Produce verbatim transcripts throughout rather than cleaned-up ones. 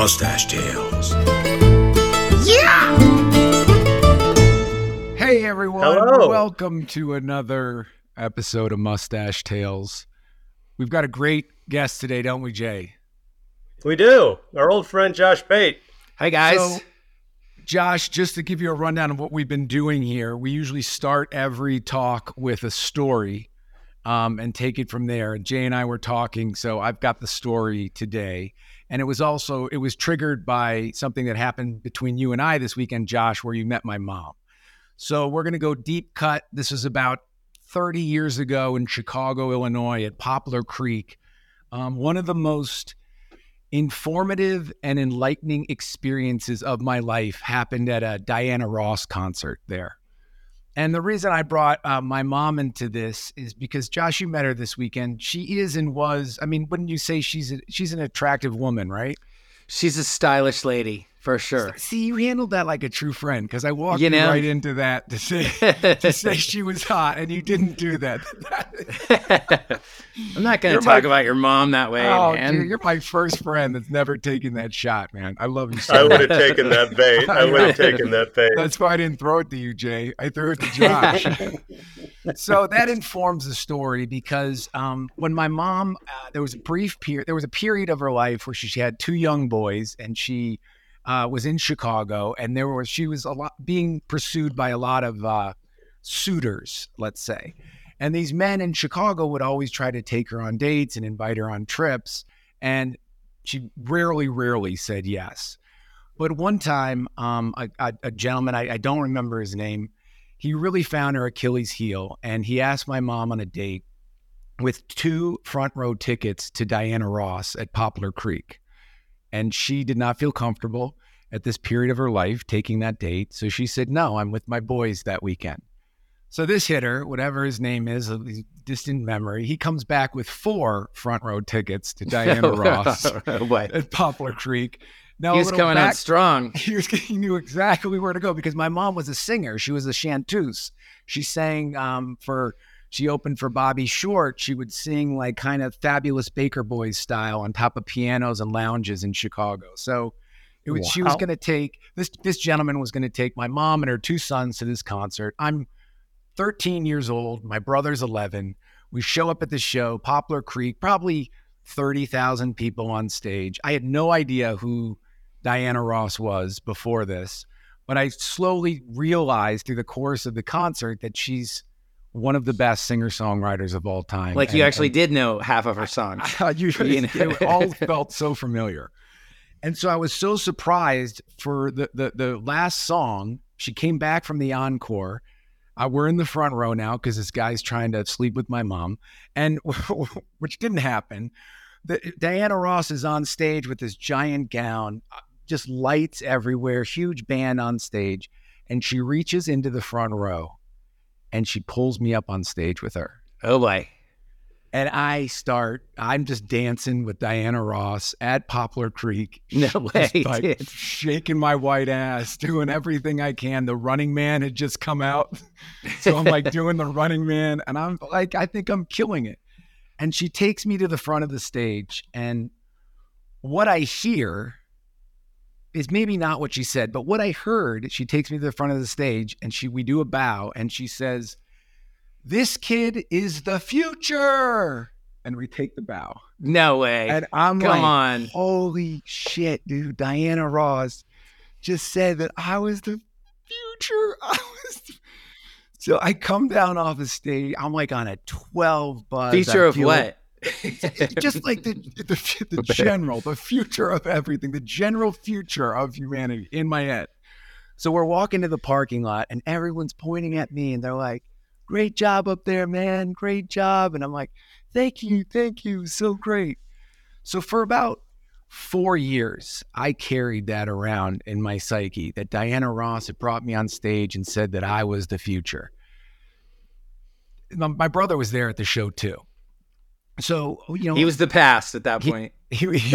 mustache tails. Yeah! Hey, everyone. Hello. Welcome to another episode of Mustache Tales. We've got a great guest today, don't we, Jay? We do. Our old friend, Josh Pate. Hi, guys. So, Josh, just to give you a rundown of what we've been doing here, we usually start every talk with a story um, and take it from there. Jay and I were talking, so I've got the story today. And it was also, it was triggered by something that happened between you and I this weekend, Josh, where you met my mom. So we're going to go deep cut. This is about thirty years ago in Chicago, Illinois, at Poplar Creek. Um, one of the most informative and enlightening experiences of my life happened at a Diana Ross concert there. And the reason I brought uh, my mom into this is because, Josh, you met her this weekend. She is and was, I mean, wouldn't you say she's a, she's an attractive woman, right? She's a stylish lady, for sure. See, you handled that like a true friend, because I walked you know? right into that to say, to say she was hot, and you didn't do that. I'm not going to talk my, about your mom that way, oh, man. Dude, you're my first friend that's never taken that shot, man. I love you so much. I would have taken that bait. I would have taken that bait. That's why I didn't throw it to you, Jay. I threw it to Josh. So that informs the story, because um, when my mom, uh, there was a brief period, there was a period of her life where she, she had two young boys, and she uh, was in Chicago, and there were, she was a lot being pursued by a lot of uh, suitors, let's say. And these men in Chicago would always try to take her on dates and invite her on trips. And she rarely, rarely said yes. But one time, um, a, a, a gentleman, I, I don't remember his name, he really found her Achilles heel. And he asked my mom on a date with two front row tickets to Diana Ross at Poplar Creek. And she did not feel comfortable at this period of her life taking that date. So she said, no, I'm with my boys that weekend. So this hitter, whatever his name is, a distant memory, he comes back with four front row tickets to Diana Ross at Poplar Creek. Now, he was coming back, out strong. He, was, he knew exactly where to go, because my mom was a singer. She was a chanteuse. She sang um, for, she opened for Bobby Short. She would sing like kind of Fabulous Baker Boys style on top of pianos and lounges in Chicago. So it was, wow. she was going to take, this, this gentleman was going to take my mom and her two sons to this concert. I'm thirteen years old, my brother's eleven. We show up at the show, Poplar Creek, probably thirty thousand people on stage. I had no idea who Diana Ross was before this, but I slowly realized through the course of the concert that she's one of the best singer-songwriters of all time. Like, you and, actually and did know half of her songs. I, I, you, you know? It all felt so familiar. And so I was so surprised for the the, the last song. She came back from the encore. Uh, we're in the front row now because this guy's trying to sleep with my mom, and which didn't happen. The, Diana Ross is on stage with this giant gown, just lights everywhere, huge band on stage, and she reaches into the front row, and she pulls me up on stage with her. Oh, boy. And I start, I'm just dancing with Diana Ross at Poplar Creek. No way, like, dude. Shaking my white ass, doing everything I can. The Running Man had just come out. So I'm like doing the Running Man, and I'm like, I think I'm killing it. And she takes me to the front of the stage. And what I hear is maybe not what she said, but what I heard, she takes me to the front of the stage, and she we do a bow, and she says, "This kid is the future." And we take the bow. No way. And I'm Come like, on. Holy shit, dude. Diana Ross just said that I was the future. I was. The... So I come down off the stage. I'm like on a twelve buzz. Future of what? It, just like the, the, the general, the future of everything, the general future of humanity in my head. So we're walking to the parking lot, and everyone's pointing at me, and they're like, "Great job up there, man. Great job." And I'm like, thank you. Thank you. So great. So for about four years, I carried that around in my psyche, that Diana Ross had brought me on stage and said that I was the future. My brother was there at the show too. So, you know, he was the past at that he, point. He, he,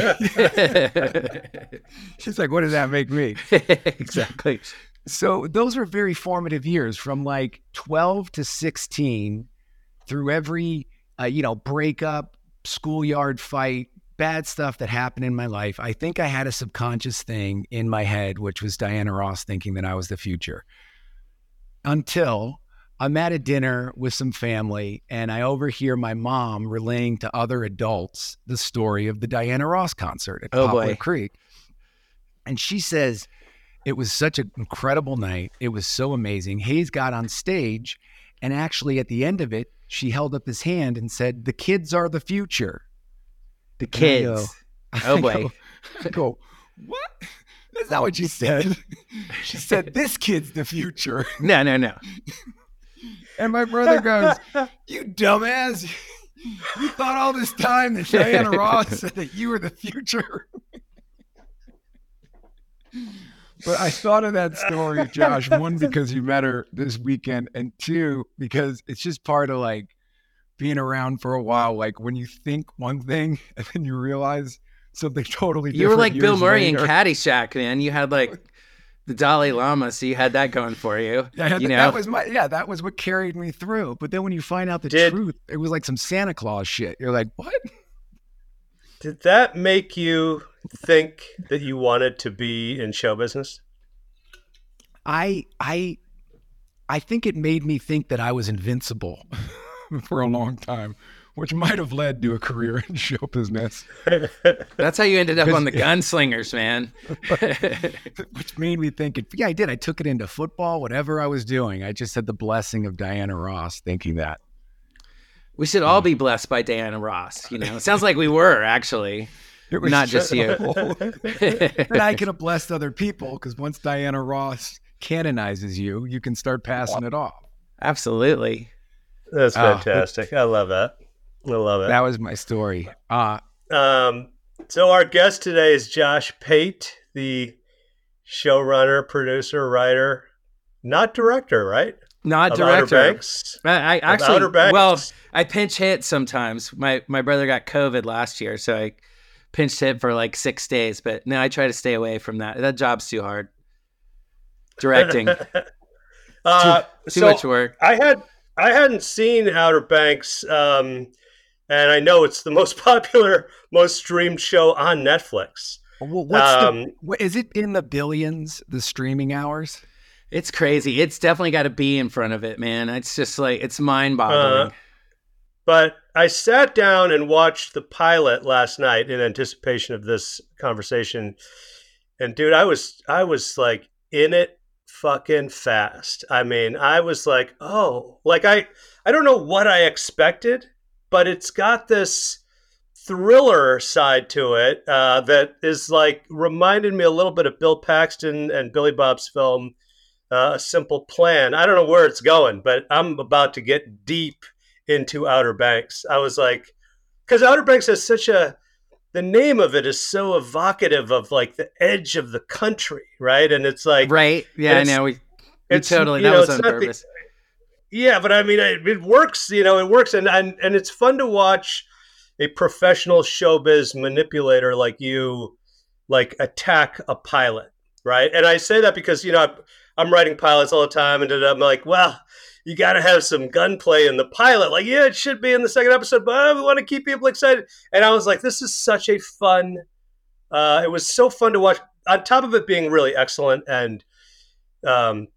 she's like, what does that make me? Exactly. So those were very formative years, from like twelve to sixteen, through every, uh, you know, breakup, schoolyard fight, bad stuff that happened in my life, I think I had a subconscious thing in my head, which was Diana Ross thinking that I was the future. Until I'm at a dinner with some family and I overhear my mom relaying to other adults the story of the Diana Ross concert at oh, Poplar boy. Creek. And she says, it was such an incredible night. It was so amazing. Hayes got on stage and actually at the end of it, she held up his hand and said, the kids are the future. The kids. I go, oh, I boy. Go, I go, what? That's not what she said. She said, this kid's the future. No, no, no. And my brother goes, you dumbass. You thought all this time that Diana Ross said that you were the future. But I thought of that story, Josh, one, because you met her this weekend, and two, because it's just part of like being around for a while. Like when you think one thing and then you realize something totally different. You were like Bill Murray in Caddyshack, man. You had like the Dalai Lama, so you had that going for you. Yeah, you the, know? That was my, yeah, that was what carried me through. But then when you find out the Did, truth, it was like some Santa Claus shit. You're like, what? Did that make you think that you wanted to be in show business? I I I think it made me think that I was invincible for a long time, which might have led to a career in show business. That's how you ended up on the Gunslingers, man. Which made me think, it, yeah, I did. I took it into football, whatever I was doing. I just had the blessing of Diana Ross thinking that. We should all be blessed by Diana Ross. You know, it sounds like we were, actually. It was not just you. And I could have blessed other people because once Diana Ross canonizes you, you can start passing it off. Absolutely. That's fantastic. Oh, I love that. I love it. That was my story. Uh, um, so our guest today is Josh Pate, the showrunner, producer, writer, not director, right? Not director. Outer Banks. I, I actually, Outer Banks. Well, I pinch hit sometimes. My my brother got COVID last year, so I pinched hit for like six days. But no, I try to stay away from that. That job's too hard. Directing. uh, too too so much work. I had I hadn't seen Outer Banks. Um, And I know it's the most popular, most streamed show on Netflix. Well, what's um, the, is it in the billions, the streaming hours? It's crazy. It's definitely got a B in front of it, man. It's just like, it's mind-boggling. Uh, but I sat down and watched the pilot last night in anticipation of this conversation. And dude, I was, I was like in it fucking fast. I mean, I was like, oh, like I, I don't know what I expected, but it's got this thriller side to it uh, that is like reminded me a little bit of Bill Paxton and Billy Bob's film, uh, A Simple Plan. I don't know where it's going, but I'm about to get deep into Outer Banks. I was like, because Outer Banks has such a, the name of it is so evocative of like the edge of the country, right? And it's like. Right. Yeah, I know. We, we totally, that know, was on purpose. The, Yeah, but I mean, it, it works, you know, it works. And, and and it's fun to watch a professional showbiz manipulator like you, like attack a pilot, right? And I say that because, you know, I'm, I'm writing pilots all the time and I'm like, well, you got to have some gunplay in the pilot. Like, yeah, it should be in the second episode, but we want to keep people excited. And I was like, this is such a fun, uh, it was so fun to watch on top of it being really excellent and, um,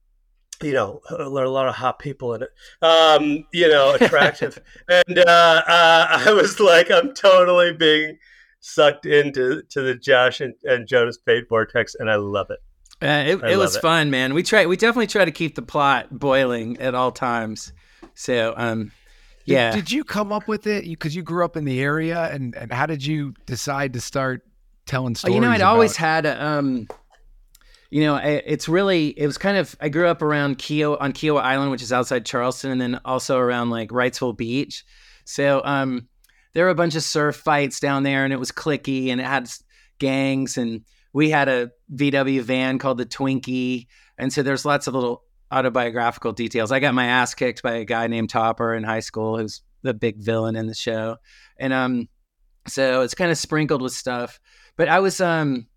you know, a lot of hot people in it, um, you know, attractive. and uh, uh, I was like, I'm totally being sucked into to the Josh and, and Jonas Bade vortex, and I love it. Uh, it I it was it. fun, man. We try, we definitely try to keep the plot boiling at all times. So, um, yeah. Did, did you come up with it? Because you, you grew up in the area, and, and how did you decide to start telling stories? Oh, you know, I'd about- always had a... Um, You know, it's really, it was kind of, I grew up around Keogh, on Keogh Island, which is outside Charleston, and then also around like Wrightsville Beach. So um, there were a bunch of surf fights down there, and it was cliquey, and it had gangs, and we had a V W van called the Twinkie. And so there's lots of little autobiographical details. I got my ass kicked by a guy named Topper in high school, who's the big villain in the show. And um, so it's kind of sprinkled with stuff. But I was... um.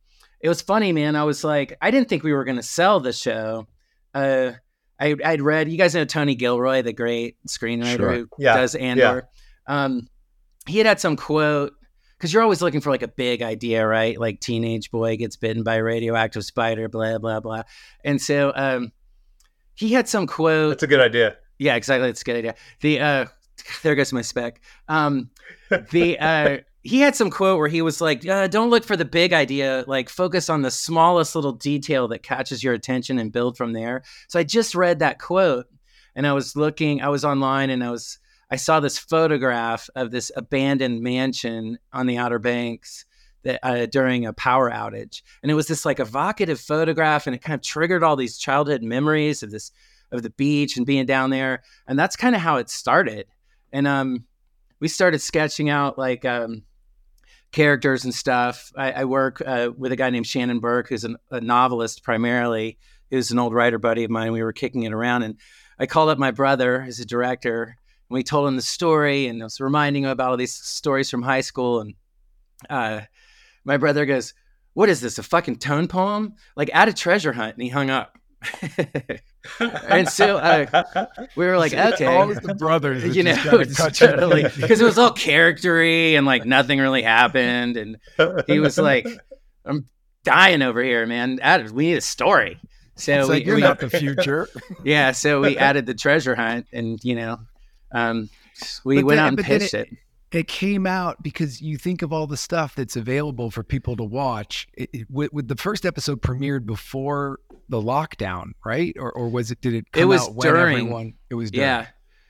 It was funny, man. I was like, I didn't think we were going to sell the show. Uh, I, I'd read, you guys know Tony Gilroy, the great screenwriter sure. who yeah. does Andor. Yeah. Um, he had had some quote, because you're always looking for like a big idea, right? Like teenage boy gets bitten by a radioactive spider, blah, blah, blah. And so um, he had some quote. That's a good idea. Yeah, exactly. That's a good idea. The uh, there goes my spec. Um, the uh, he had some quote where he was like, uh, don't look for the big idea. Like focus on the smallest little detail that catches your attention and build from there. So I just read that quote and I was looking, I was online and I was I saw this photograph of this abandoned mansion on the Outer Banks that uh, during a power outage. And it was this like evocative photograph and it kind of triggered all these childhood memories of this, of the beach and being down there. And that's kind of how it started. And um, we started sketching out like um, characters and stuff. I, I work uh, with a guy named Shannon Burke, who's an, a novelist primarily, who's an old writer buddy of mine. We were kicking it around and I called up my brother, who's a director. We told him the story and I was reminding him about all these stories from high school. And uh, my brother goes, what is this, a fucking tone poem? Like at a treasure hunt. And he hung up. And so uh, we were like, okay. Always the brothers. You know, because totally, it was all charactery and like nothing really happened. And he was like, I'm dying over here, man. We need a story. So it's we, like, you're we, not the future. Yeah. So we added the treasure hunt and, you know, Um, we but went then, out and pitched it, it. It came out because you think of all the stuff that's available for people to watch. It, it, with, with the first episode premiered before the lockdown, right? Or, or was it? Did it? Come it was out during. When everyone, it was during. Yeah.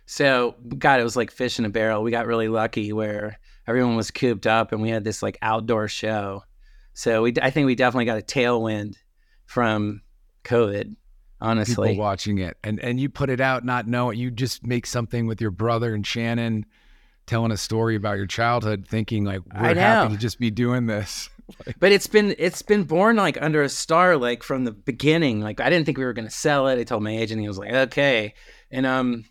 So God, it was like fish in a barrel. We got really lucky where everyone was cooped up, and we had this like outdoor show. So we, I think we definitely got a tailwind from COVID. Honestly, people watching it and and you put it out not knowing, you just make something with your brother and Shannon telling a story about your childhood, thinking like we're happy to just be doing this. Like, but it's been it's been born like under a star, like from the beginning. Like I didn't think we were going to sell it. I told my agent, he was like, okay, and um,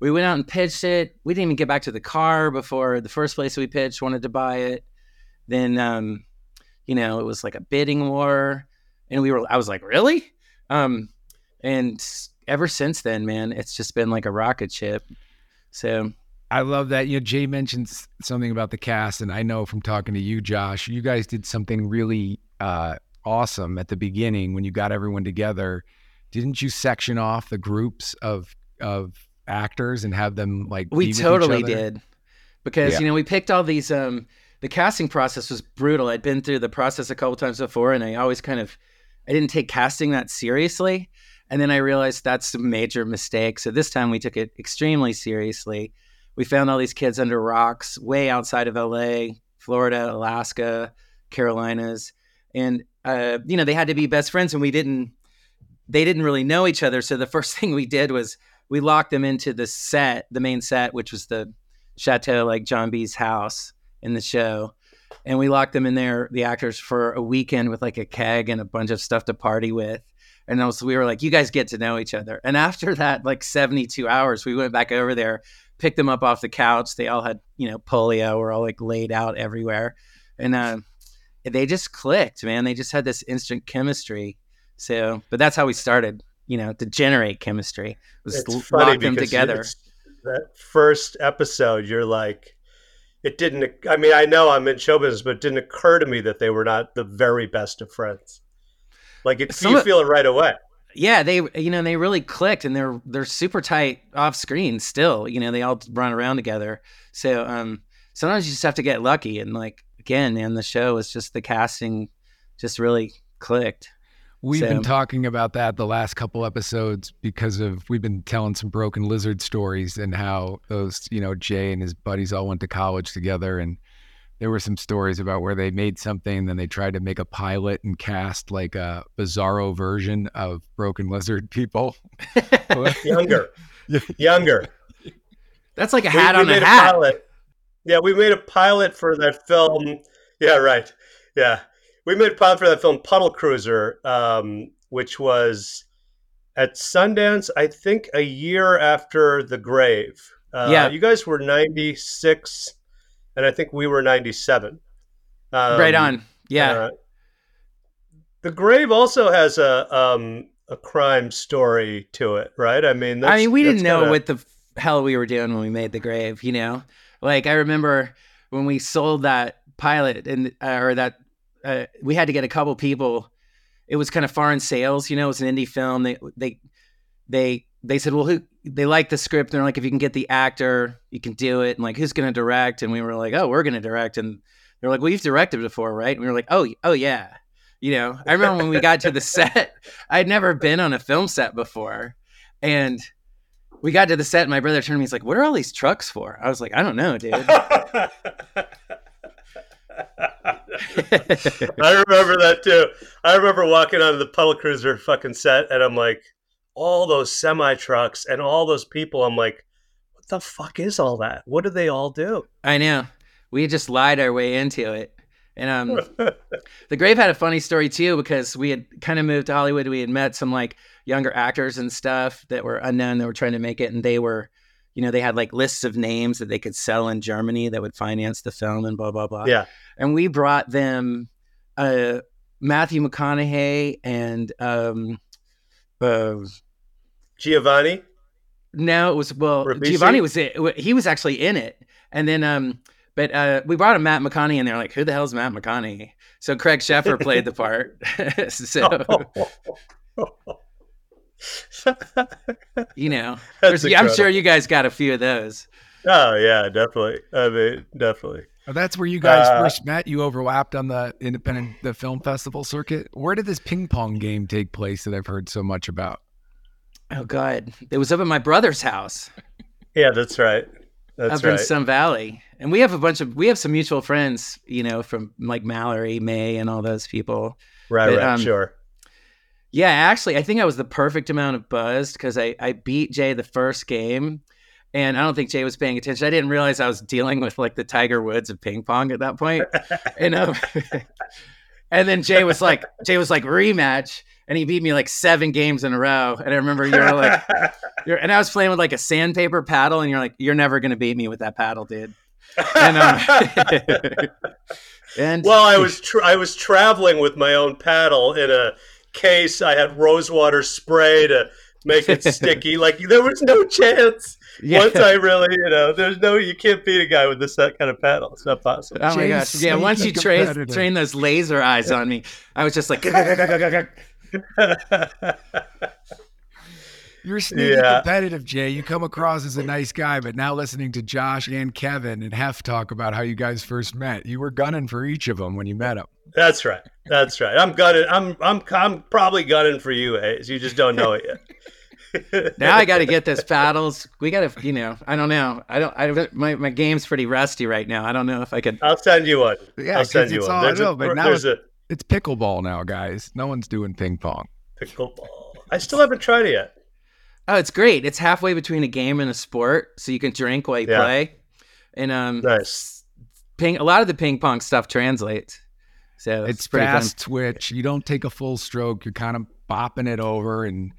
we went out and pitched it. We didn't even get back to the car before the first place we pitched wanted to buy it. Then um, you know, it was like a bidding war, and we were I was like, really? Um. And ever since then, man, it's just been like a rocket ship. So I love that. You know, Jay mentions something about the cast, and I know from talking to you, Josh, you guys did something really uh, awesome at the beginning when you got everyone together. Didn't you section off the groups of of actors and have them like? We totally did, because yeah. you know we picked all these. Um, the casting process was brutal. I'd been through the process a couple times before, and I always kind of I didn't take casting that seriously. And then I realized that's a major mistake. So this time we took it extremely seriously. We found all these kids under rocks way outside of L A, Florida, Alaska, Carolinas. And, uh, you know, they had to be best friends and we didn't, they didn't really know each other. So the first thing we did was we locked them into the set, the main set, which was the chateau, like John B's house in the show. And we locked them in there, the actors, for a weekend with like a keg and a bunch of stuff to party with. And I was, we were like, you guys get to know each other. And after that, like seventy-two hours, we went back over there, picked them up off the couch. They all had, you know, polio. We're all like laid out everywhere. And uh, they just clicked, man. They just had this instant chemistry. So, but that's how we started, you know, to generate chemistry. Was lock them together. That first episode, you're like, it didn't, I mean, I know I'm in show business, but it didn't occur to me that they were not the very best of friends. Like it, Some, you feel it right away. Yeah, they you know they really clicked, and they're they're super tight off screen still. You know they all run around together. So um, sometimes you just have to get lucky, and like again, man, the show is just the casting, just really clicked. We've so. been talking about that the last couple episodes because of we've been telling some Broken Lizard stories and how those you know Jay and his buddies all went to college together and. There were some stories about where they made something, then they tried to make a pilot and cast like a bizarro version of Broken Lizard people. Younger. Younger. That's like a hat we, on we a made hat. A pilot. Yeah, we made a pilot for that film. Yeah, right. Yeah. We made a pilot for that film, Puddle Cruiser, um, which was at Sundance, I think a year after The Grave. Uh, yeah. You guys were ninety-six... And I think we were ninety-seven. Um, right on. Yeah. Uh, The Grave also has a um, a crime story to it, right? I mean, that's, I mean, we didn't know kinda... what the hell we were doing when we made The Grave, you know? Like, I remember when we sold that pilot and uh, or that uh, we had to get a couple people. It was kind of foreign sales, you know. It's an indie film. They they they they said, well, who they like the script. And they're like, if you can get the actor, you can do it. And like, who's going to direct? And we were like, oh, we're going to direct. And they're like, well, you've directed before, right? And we were like, oh, oh yeah. You know, I remember when we got to the set, I'd never been on a film set before. And we got to the set and my brother turned to me, he's like, what are all these trucks for? I was like, I don't know, dude. I remember that too. I remember walking onto the Puddle Cruiser fucking set and I'm like, all those semi trucks and all those people. I'm like, what the fuck is all that? What do they all do? I know. We just lied our way into it. And um, The Grave had a funny story too, because we had kind of moved to Hollywood. We had met some like younger actors and stuff that were unknown that were trying to make it. And they were, you know, they had like lists of names that they could sell in Germany that would finance the film and blah, blah, blah. Yeah. And we brought them uh, Matthew McConaughey and um, uh, Giovanni. No, it was, well, Ribisi? Giovanni was it. He was actually in it. And then, um, But uh, we brought a Matt McConaughey in there, like, who the hell's Matt McConaughey? So Craig Sheffer played the part. so, you know, I'm sure you guys got a few of those. Oh, yeah, definitely. I mean, definitely. Oh, that's where you guys uh, first met. You overlapped on the independent the film festival circuit. Where did this ping pong game take place that I've heard so much about? Oh, God. It was up at my brother's house. Yeah, that's right. That's up right. in Sun Valley. And we have a bunch of, we have some mutual friends, you know, from like Mallory, May, and all those people. Right, but, right, um, sure. Yeah, actually, I think I was the perfect amount of buzzed because I, I beat Jay the first game, and I don't think Jay was paying attention. I didn't realize I was dealing with like the Tiger Woods of ping pong at that point. and um, and then Jay was like, Jay was like rematch, and he beat me like seven games in a row. And I remember you were like, you're, and I was playing with like a sandpaper paddle, and you're like, you're never gonna beat me with that paddle, dude. and, um, and well, I was tra- I was traveling with my own paddle in a case. I had rosewater spray to make it sticky. Like there was no chance. Yeah. Once I really, you know, there's no, you can't beat a guy with this that kind of paddle. It's not possible. Oh James, my gosh! Yeah, once you train train those laser eyes on me, I was just like. You're sneaky yeah. competitive, Jay. You come across as a nice guy, but now listening to Josh and Kevin and Hef talk about how you guys first met, you were gunning for each of them when you met them. That's right. That's right. I'm gunning. I'm I'm I'm probably gunning for you, Hayes. You just don't know it yet. Now I got to get those paddles. We got to, you know, I don't know. I don't. I my my game's pretty rusty right now. I don't know if I could. I'll send you one. Yeah, I'll send you one. All I know, a, but now it's, a... it's pickleball now, guys. No one's doing ping pong. Pickleball. I still haven't tried it yet. Oh, it's great. It's halfway between a game and a sport, so you can drink while you yeah. play. And um, nice. ping, a lot of the ping pong stuff translates. So It's, it's fast fun. twitch. You don't take a full stroke. You're kind of bopping it over, and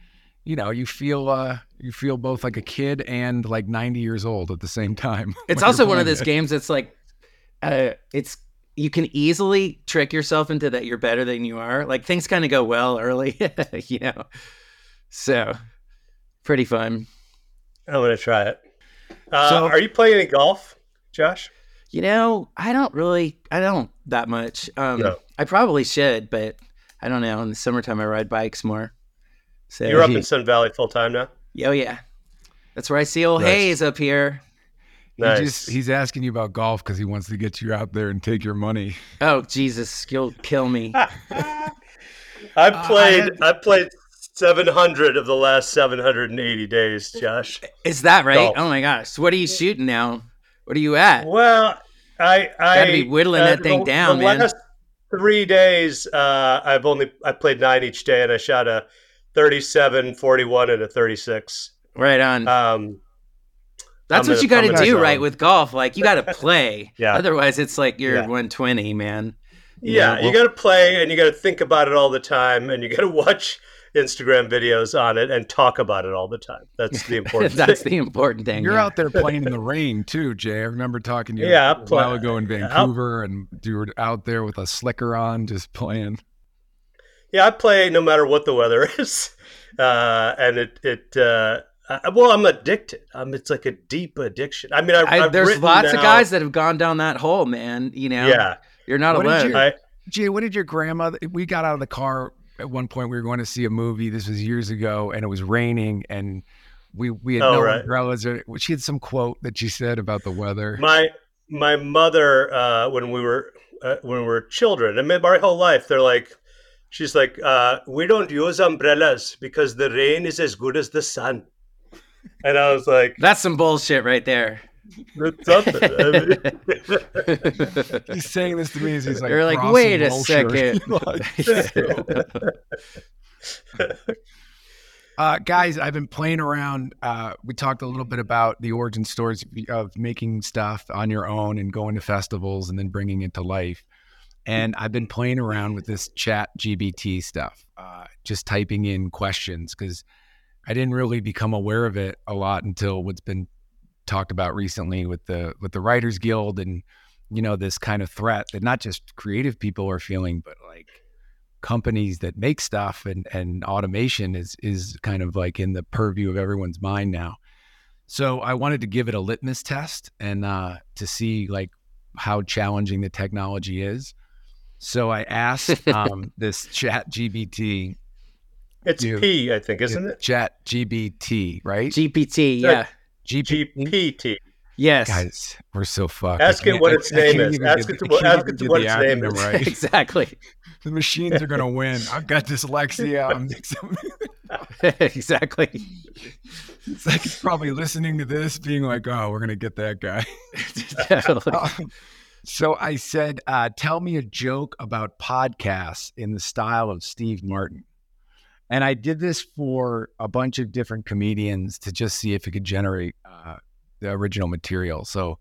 you know you feel uh, you feel both like a kid and like ninety years old at the same time. It's also one of those it. games that's like, uh, it's you can easily trick yourself into that you're better than you are. Like things kind of go well early, you know. So. Pretty fun. I'm going to try it. Uh, so, are you playing any golf, Josh? You know, I don't really, I don't that much. Um, no. I probably should, but I don't know. In the summertime, I ride bikes more. So You're up in Sun Valley full time now? Oh, yeah. That's where I see old nice. Hayes up here. Nice. He just, he's asking you about golf because he wants to get you out there and take your money. Oh, Jesus. You'll kill me. I played, uh, I, had... I played... seven hundred of the last seven hundred eighty days, Josh. Is that right? Golf. Oh my gosh. What are you shooting now? What are you at? Well, I, I gotta be whittling uh, that thing the, down, the man. The last three days, uh, I've only, I played nine each day and I shot a thirty-seven, forty-one and a thirty-six. Right on. Um, That's I'm what gonna, you got to do, on. right? With golf. Like you got to play. yeah. Otherwise it's like you're yeah. one twenty, man. You yeah. Know, well, you got to play and you got to think about it all the time and you got to watch Instagram videos on it and talk about it all the time. That's the important That's thing. That's the important thing. You're yeah. out there playing in the rain too, Jay. I remember talking to you yeah, a play, while ago in Vancouver yeah, and you were out there with a slicker on just playing. Yeah, I play no matter what the weather is. Uh, and it, it uh, Uh, well, I'm addicted. Um, it's like a deep addiction. I mean, I've, I, I've there's lots now, of guys that have gone down that hole, man. You know, yeah, you're not what alone. Did your, I, Jay, what did your grandmother? We got out of the car at one point. We were going to see a movie. This was years ago, and it was raining, and we we had oh, no right. umbrellas. Or, she had some quote that she said about the weather. My my mother, uh, when we were uh, when we were children, and our whole life, they're like, she's like, uh, we don't use umbrellas because the rain is as good as the sun. And I was like, that's some bullshit right there. That's something. I mean, he's saying this to me. He's like, you're like, wait a second. uh, guys, I've been playing around. Uh, we talked a little bit about the origin stories of making stuff on your own and going to festivals and then bringing it to life. And I've been playing around with this Chat G P T stuff, uh, just typing in questions because I didn't really become aware of it a lot until what's been talked about recently with the with the Writers Guild and, you know, this kind of threat that not just creative people are feeling, but like companies that make stuff and, and automation is is kind of like in the purview of everyone's mind now. So I wanted to give it a litmus test and uh, to see like how challenging the technology is. So I asked um, this Chat G P T. It's Dude, P, I think, isn't it? Chat G P T, right? G P T, yeah. G P T. Yes. Guys, we're so fucked. Ask it what its name is. Ask it what its name is. Right. Exactly. The machines are going to win. I've got dyslexia. Exactly. It's like it's probably listening to this, being like, oh, we're going to get that guy. Totally. um, so I said, uh, tell me a joke about podcasts in the style of Steve Martin. And I did this for a bunch of different comedians to just see if it could generate uh, the original material. So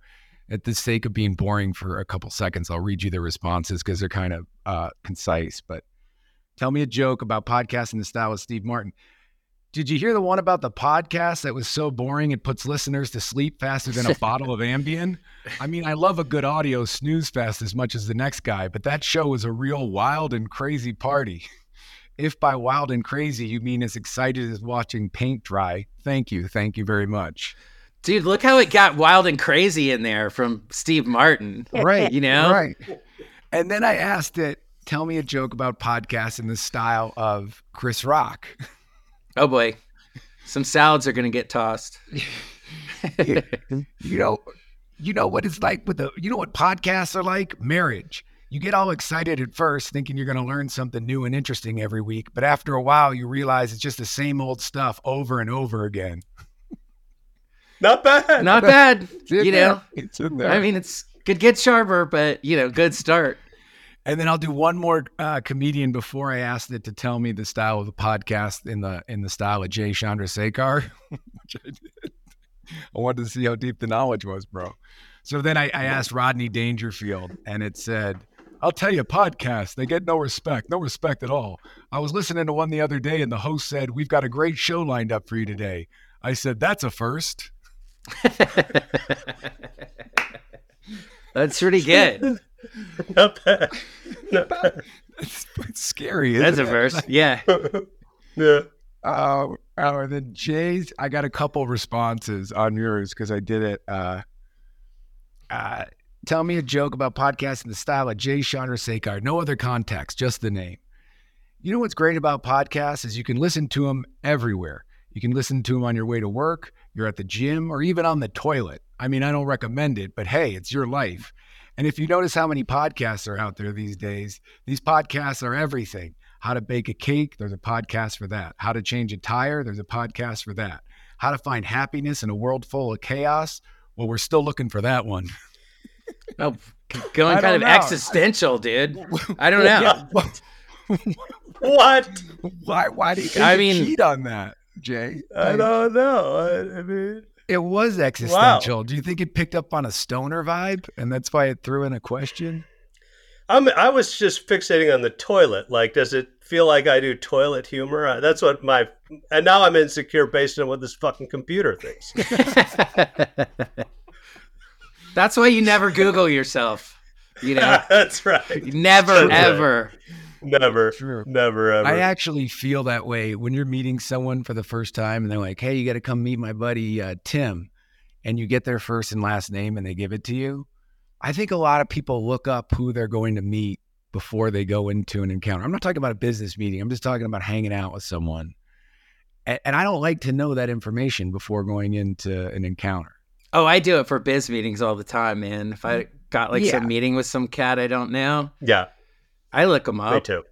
at the sake of being boring for a couple seconds, I'll read you the responses because they're kind of uh, concise. But tell me a joke about podcasting the style of Steve Martin. Did you hear the one about the podcast that was so boring it puts listeners to sleep faster than a bottle of Ambien? I mean, I love a good audio snooze fest as much as the next guy, but that show was a real wild and crazy party. If by wild and crazy you mean as excited as watching paint dry, thank you. Thank you very much. Dude, look how it got wild and crazy in there from Steve Martin. Right. You know? Right. And then I asked it, tell me a joke about podcasts in the style of Chris Rock. Oh, boy. Some salads are going to get tossed. you, you know, you know what it's like with the, you know what podcasts are like? Marriage. You get all excited at first thinking you're going to learn something new and interesting every week. But after a while, you realize it's just the same old stuff over and over again. Not bad. Not bad. You there. know, it's in there. I mean, it's could get sharper, but, you know, good start. And then I'll do one more uh, comedian before I asked it to tell me the style of the podcast in the in the style of Jay Chandrasekhar, which I did. I wanted to see how deep the knowledge was, bro. So then I, I asked Rodney Dangerfield, and it said, I'll tell you, podcasts, they get no respect, no respect at all. I was listening to one the other day and the host said, we've got a great show lined up for you today. I said, that's a first. That's pretty good. Not bad. Not bad. It's, it's scary, isn't it? That's a first, like, yeah. Yeah. Uh, and then Jay's, I got a couple responses on yours because I did it. Uh, uh, Tell me a joke about podcasting the style of Jay Chandrasekhar. No other context, just the name. You know what's great about podcasts is you can listen to them everywhere. You can listen to them on your way to work, you're at the gym, or even on the toilet. I mean, I don't recommend it, but hey, it's your life. And if you notice how many podcasts are out there these days, these podcasts are everything. How to bake a cake, there's a podcast for that. How to change a tire, there's a podcast for that. How to find happiness in a world full of chaos, well, we're still looking for that one. Oh, going kind of know. existential, dude. I don't know. What? Why? Why did you I mean, cheat on that, Jay? I like, don't know. I, I mean, it was existential. Wow. Do you think it picked up on a stoner vibe, and that's why it threw in a question? I'm. I was just fixating on the toilet. Like, does it feel like I do toilet humor? I, that's what my. And now I'm insecure based on what this fucking computer thinks. That's why you never Google yourself, you know? That's right. Never, That's ever. Right. Never, True. never, ever. I actually feel that way when you're meeting someone for the first time and they're like, hey, you got to come meet my buddy, uh, Tim. And you get their first and last name and they give it to you. I think a lot of people look up who they're going to meet before they go into an encounter. I'm not talking about a business meeting. I'm just talking about hanging out with someone. And, and I don't like to know that information before going into an encounter. Oh, I do it for biz meetings all the time, man. If I got like yeah. some meeting with some cat I don't know. Yeah. I look them up. Me too.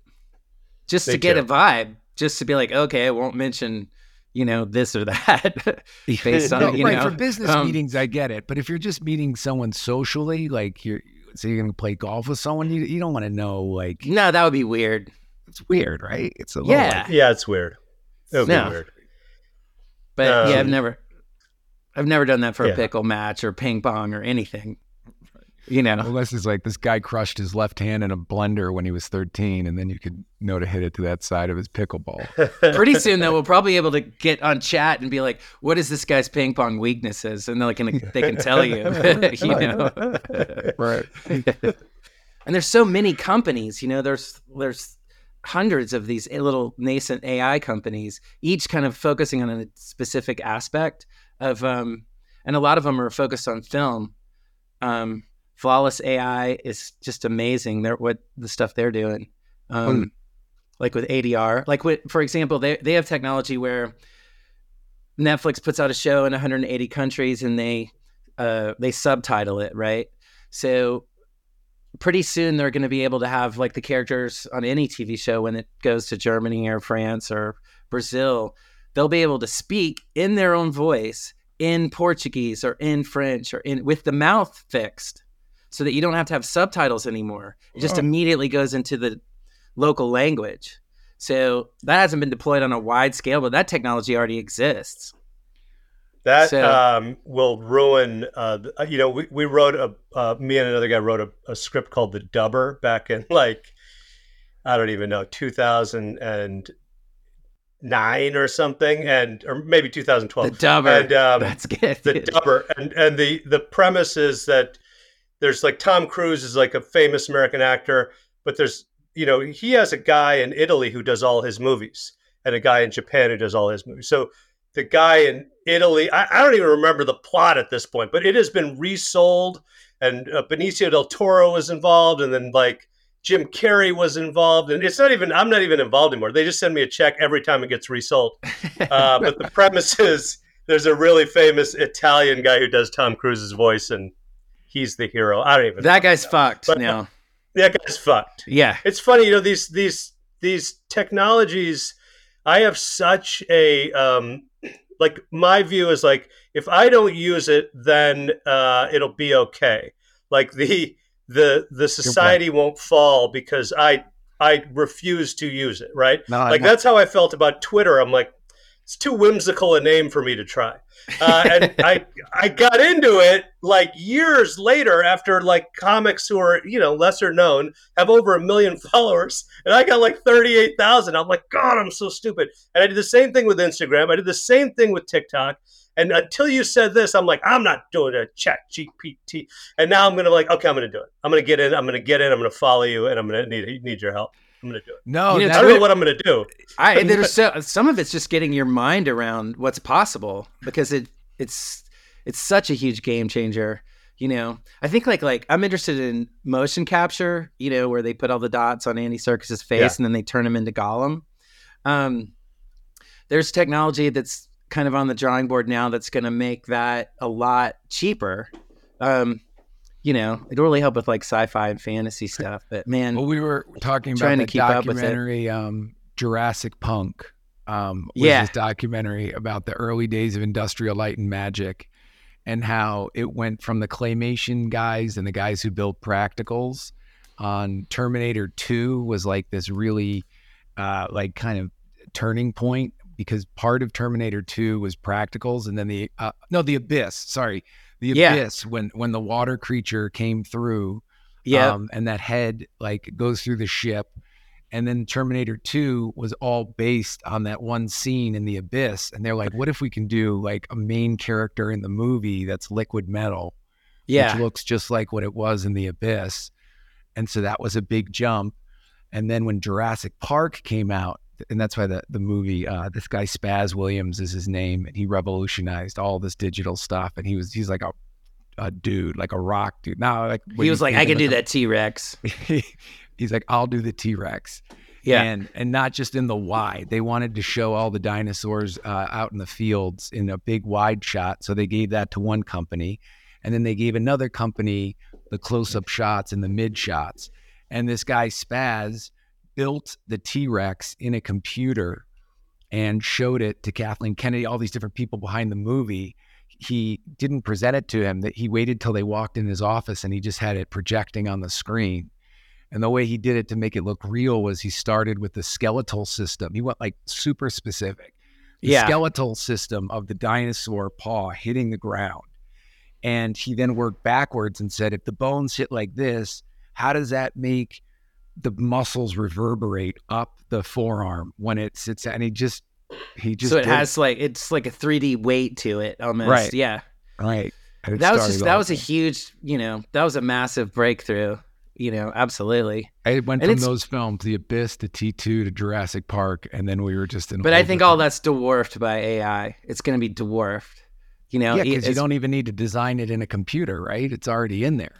Just Me to get too. a vibe, just to be like, okay, I won't mention, you know, this or that. Based on, no, you right, know. For business um, meetings, I get it. But if you're just meeting someone socially, like you're, so you're going to play golf with someone, you, you don't want to know, like. No, that would be weird. It's weird, right? It's a little yeah. Like, yeah, it's weird. It would no. be weird. But um, yeah, I've never, I've never done that for yeah. a pickle match or ping pong or anything. You know, unless it's like this guy crushed his left hand in a blender when he was thirteen, and then you could know to hit it to that side of his pickleball. Pretty soon, though, we'll probably be able to get on chat and be like, "What is this guy's ping pong weaknesses?" And they can they can tell you, you know, right? And there's so many companies, you know. There's there's hundreds of these little nascent A I companies, each kind of focusing on a specific aspect of, um, and a lot of them are focused on film. Um, Flawless A I is just amazing. They're what the stuff they're doing, um, mm. like with A D R. Like with, for example, they they have technology where Netflix puts out a show in one hundred eighty countries and they uh, they subtitle it, right? So pretty soon they're going to be able to have like the characters on any T V show when it goes to Germany or France or Brazil. They'll be able to speak in their own voice in Portuguese or in French or in with the mouth fixed, so that you don't have to have subtitles anymore. It just oh. immediately goes into the local language. So that hasn't been deployed on a wide scale, but that technology already exists. That so, um, will ruin, uh, you know, we, we wrote, a uh, me and another guy wrote a, a script called The Dubber back in like, I don't even know, two thousand nine or something, and or maybe two thousand twelve. The Dubber, and, um, that's good. The Dubber, and, and the, the premise is that there's like Tom Cruise is like a famous American actor, but there's, you know, he has a guy in Italy who does all his movies and a guy in Japan who does all his movies. So the guy in Italy, I, I don't even remember the plot at this point, but it has been resold, and uh, Benicio del Toro was involved, and then like Jim Carrey was involved, and it's not even, I'm not even involved anymore. They just send me a check every time it gets resold. Uh, but the premise is there's a really famous Italian guy who does Tom Cruise's voice, and he's the hero. I don't even. That know guy's that. fucked but now. That guy's fucked. Yeah. It's funny, you know, these these these technologies. I have such a um, like my view is like if I don't use it, then uh, it'll be okay. Like the the the society won't fall because I I refuse to use it. Right. No, like that's how I felt about Twitter. I'm like, it's too whimsical a name for me to try. Uh, and I I got into it like years later after like comics who are, you know, lesser known have over a million followers. And I got like thirty-eight thousand. I'm like, God, I'm so stupid. And I did the same thing with Instagram. I did the same thing with TikTok. And until you said this, I'm like, I'm not doing a Chat G P T. And now I'm going to like, okay, I'm going to do it. I'm going to get in. I'm going to get in. I'm going to follow you. And I'm going to need, need your help. I'm going to do it. No, you know, I don't know what I'm going to do. I, there's so, some of it's just getting your mind around what's possible because it it's it's such a huge game changer. You know, I think like like I'm interested in motion capture, you know, where they put all the dots on Andy Serkis's face yeah. and then they turn him into Gollum. Um, there's technology that's kind of on the drawing board now that's going to make that a lot cheaper. Um You know, it'd really help with like sci-fi and fantasy stuff. But man, well, we were talking about the documentary um, Jurassic Punk. Um, was yeah, this documentary about the early days of industrial light and magic, and how it went from the claymation guys and the guys who built practicals on Terminator two was like this really uh, like kind of turning point because part of Terminator two was practicals, and then the uh, no, the Abyss. Sorry. The Abyss, yeah. when when the water creature came through, yeah, um, and that head like goes through the ship, and then Terminator two was all based on that one scene in the Abyss, and they're like, what if we can do like a main character in the movie that's liquid metal, yeah, which looks just like what it was in the Abyss, and so that was a big jump, And then when Jurassic Park came out, and that's why the, the movie, uh, this guy Spaz Williams is his name, and he revolutionized all this digital stuff. And he was, he's like a, a dude, like a rock dude. Now, like he was like, I can do that T-Rex. He's like, I'll do the T-Rex. Yeah. And, and not just in the wide. They wanted to show all the dinosaurs uh, out in the fields in a big wide shot. So they gave that to one company. And then they gave another company the close-up shots and the mid shots. And this guy Spaz built the T-Rex in a computer and showed it to Kathleen Kennedy, all these different people behind the movie. He didn't present it to him. That he waited till they walked in his office, and he just had it projecting on the screen. And the way he did it to make it look real was he started with the skeletal system. He went like super specific. The yeah. skeletal system of the dinosaur paw hitting the ground. And he then worked backwards and said, if the bones hit like this, how does that make the muscles reverberate up the forearm when it sits? And he just, he just. So it did. has like, it's like a three D weight to it almost. Right. Yeah. Right. That was just, that was a huge, you know, that was a massive breakthrough. You know, absolutely. I went and from those films, The Abyss to T two to Jurassic Park, and then we were just in. But I think all that's dwarfed by A I. It's going to be dwarfed. You know, yeah, because you don't even need to design it in a computer, right? It's already in there.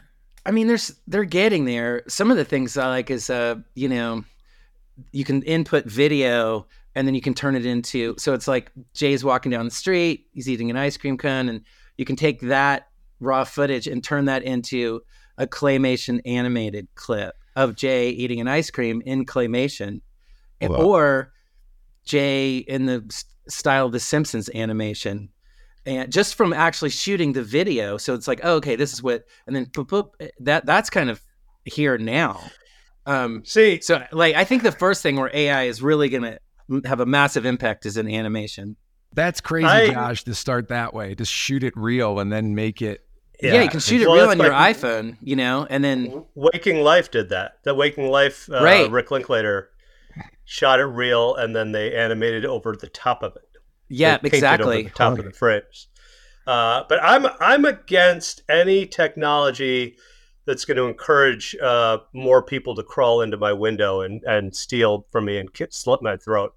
I mean, there's they're getting there. Some of the things I like is, uh, you know, you can input video, and then you can turn it into. So it's like Jay's walking down the street, he's eating an ice cream cone, and you can take that raw footage and turn that into a claymation animated clip of Jay eating an ice cream in claymation, wow. or Jay in the style of the Simpsons animation, and just from actually shooting the video. So it's like, oh, okay, this is what, and then boop, boop, that that's kind of here now. Um, See, so like, I think the first thing where A I is really going to have a massive impact is in animation. That's crazy, I, Josh, to start that way, just shoot it real and then make it. Yeah. yeah, you can shoot it well, real on like, your iPhone, you know, and then... Waking Life did that. The Waking Life, uh, right. Rick Linklater shot it real, and then they animated over the top of it. Yeah, they exactly. Over the top okay. of the frames. Uh, but I'm I'm against any technology that's going to encourage uh, more people to crawl into my window and, and steal from me and kick, slit my throat.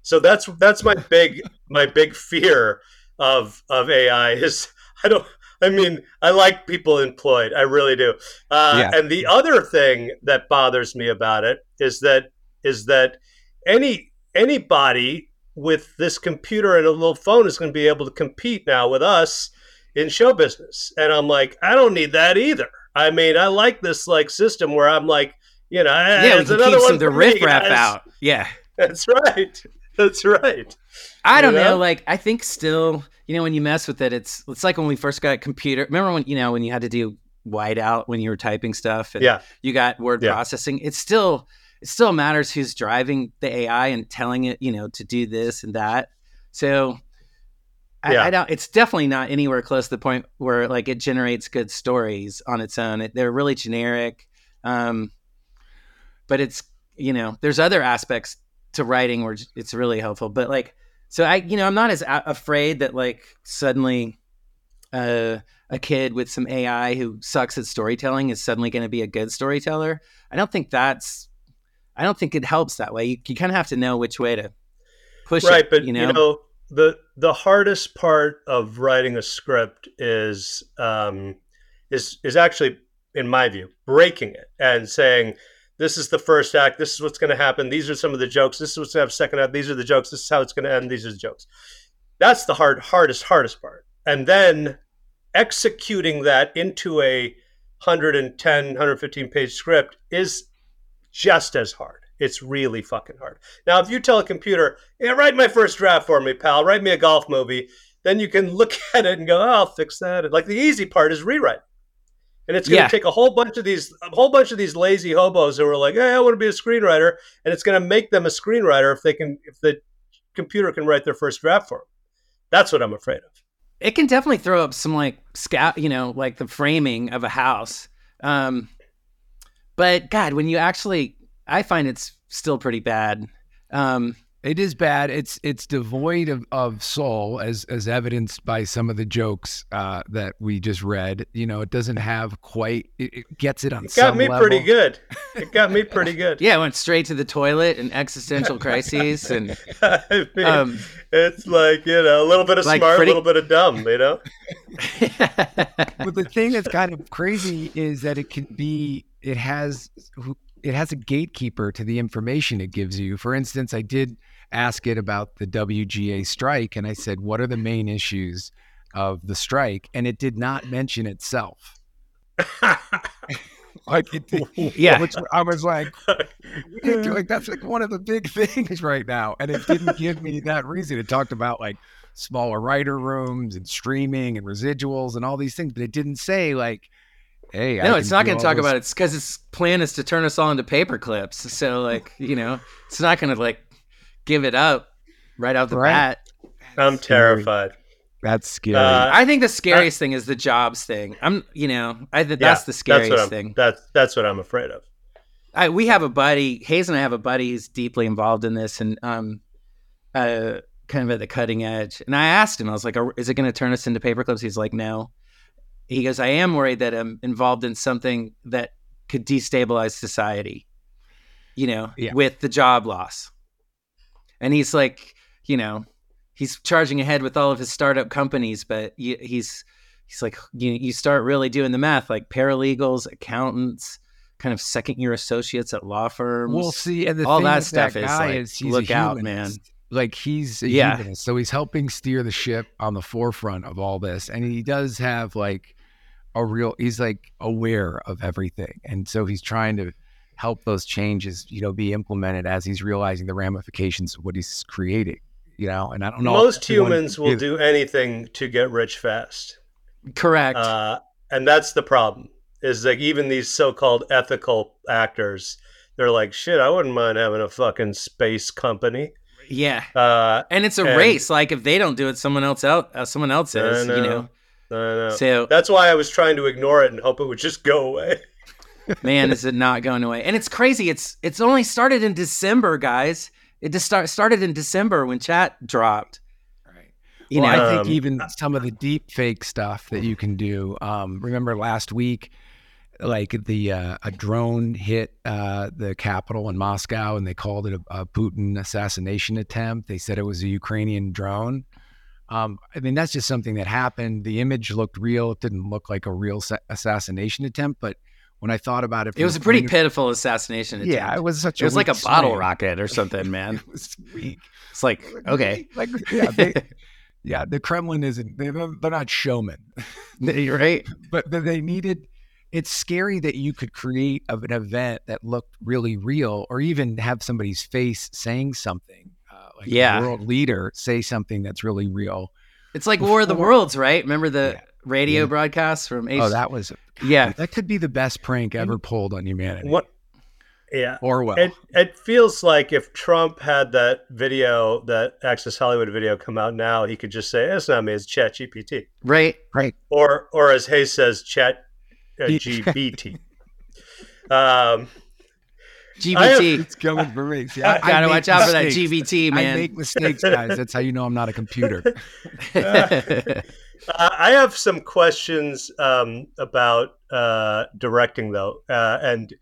So that's that's my big my big fear of of A I is I don't... I mean, I like people employed. I really do. Uh, yeah. And the other thing that bothers me about it is that is that any anybody with this computer and a little phone is going to be able to compete now with us in show business. And I'm like, I don't need that either. I mean, I like this like system where I'm like, you know, yeah, it's we can another keep one the riffraff out. Yeah, that's right. That's right. I don't you know? know. Like, I think still. You know, when you mess with it, it's it's like when we first got a computer. Remember when, you know, when you had to do whiteout when you were typing stuff and yeah. you got word yeah. processing? It's still, it still matters who's driving the A I and telling it, you know, to do this and that. So I, yeah. I don't, it's definitely not anywhere close to the point where like it generates good stories on its own. It, they're really generic. Um, but it's, you know, there's other aspects to writing where it's really helpful. But like, So I, you know, I'm not as a- afraid that like suddenly uh, a kid with some A I who sucks at storytelling is suddenly going to be a good storyteller. I don't think that's, I don't think it helps that way. You, you kind of have to know which way to push right, it. Right, but you know? you know, the the hardest part of writing a script is um, is is actually, in my view, breaking it and saying, this is the first act. This is what's going to happen. These are some of the jokes. This is what's going to have second act. These are the jokes. This is how it's going to end. These are the jokes. That's the hard, hardest, hardest part. And then executing that into a one ten, one fifteen page script is just as hard. It's really fucking hard. Now, if you tell a computer, yeah, write my first draft for me, pal. Write me a golf movie. Then you can look at it and go, oh, I'll fix that. And like the easy part is rewrite. And it's going yeah. to take a whole bunch of these, a whole bunch of these lazy hobos who are like, "Hey, I want to be a screenwriter," and it's going to make them a screenwriter if they can, if the computer can write their first draft for them. That's what I'm afraid of. It can definitely throw up some like scout, you know, like the framing of a house. Um, but God, when you actually, I find it's still pretty bad. Um, It is bad. It's it's devoid of, of soul, as as evidenced by some of the jokes uh, that we just read. You know, it doesn't have quite. It, it gets it on. It got some me level. pretty good. It got me pretty good. Yeah, it went straight to the toilet and existential crises, and I mean, um, it's like, you know, a little bit of like smart, a pretty... little bit of dumb. You know. But the thing that's kind of crazy is that it can be. It has. It has a gatekeeper to the information it gives you. For instance, I did ask it about the W G A strike, and I said, what are the main issues of the strike? And it did not mention itself. Like it did, yeah. Which I was like, like, that's like one of the big things right now. And it didn't give me that reason. It talked about like smaller writer rooms and streaming and residuals and all these things, but it didn't say like, hey, no, it's not going to talk those... about it. It's because its plan is to turn us all into paper clips. So, like, you know, it's not going to like give it up right out the right. bat. That's I'm scary. terrified. That's scary. Uh, I think the scariest that... thing is the jobs thing. I'm, you know, I think yeah, that's the scariest that's thing. That's that's what I'm afraid of. I, we have a buddy, Hayes and I have a buddy who's deeply involved in this and um, uh, kind of at the cutting edge. And I asked him, I was like, is it going to turn us into paper clips? He's like, no. He goes, I am worried that I'm involved in something that could destabilize society, you know, yeah. with the job loss. And he's like, you know, he's charging ahead with all of his startup companies, but he's he's like, you, you start really doing the math, like paralegals, accountants, kind of second year associates at law firms. Well, see, and the all thing that stuff that guy is, like, is look out, man. Like he's a yeah. humanist, so he's helping steer the ship on the forefront of all this. And he does have like a real, he's like aware of everything. And so he's trying to help those changes, you know, be implemented as he's realizing the ramifications of what he's creating, you know, and I don't know. Most humans will do anything to get rich fast. Correct. Uh, and that's the problem is like even these so-called ethical actors, they're like, shit, I wouldn't mind having a fucking space company. Yeah, uh, and it's a and, race. Like if they don't do it, someone else out, uh, someone else is. Know, you know, know. So that's why I was trying to ignore it and hope it would just go away. Man, is it not going away? And it's crazy. It's it's only started in December, guys. It just start, started in December when chat dropped. Right. You well, know, I think um, even some of the deep fake stuff that you can do. Um, remember last week. Like the uh, a drone hit uh, the capital in Moscow, and they called it a, a Putin assassination attempt. They said it was a Ukrainian drone. Um, I mean, that's just something that happened. The image looked real; it didn't look like a real sa- assassination attempt. But when I thought about it, it was a pretty pitiful assassination attempt. Yeah, it was such. It was like a bottle rocket or something, man. It was weak. It's like okay, like yeah. They, yeah, the Kremlin isn't. They're not showmen, you're right? But they needed. It's scary that you could create of an event that looked really real, or even have somebody's face saying something, uh, like yeah. a world leader say something that's really real. It's like before. War of the Worlds, right? Remember the yeah. radio yeah. broadcasts from H- Oh, that was, yeah, that could be the best prank ever pulled on humanity. What? Yeah. Orwell. It, it feels like if Trump had that video, that Access Hollywood video come out now, he could just say, it's not me, it's ChatGPT. Right. Right. Or, or as Hayes says, Chat. G B T. um, G B T. I have, it's coming for me. See, I, I, I gotta watch out mistakes. for that G B T, man. I make mistakes, guys. That's how you know I'm not a computer. uh, I have some questions um, about uh, directing, though. Uh, and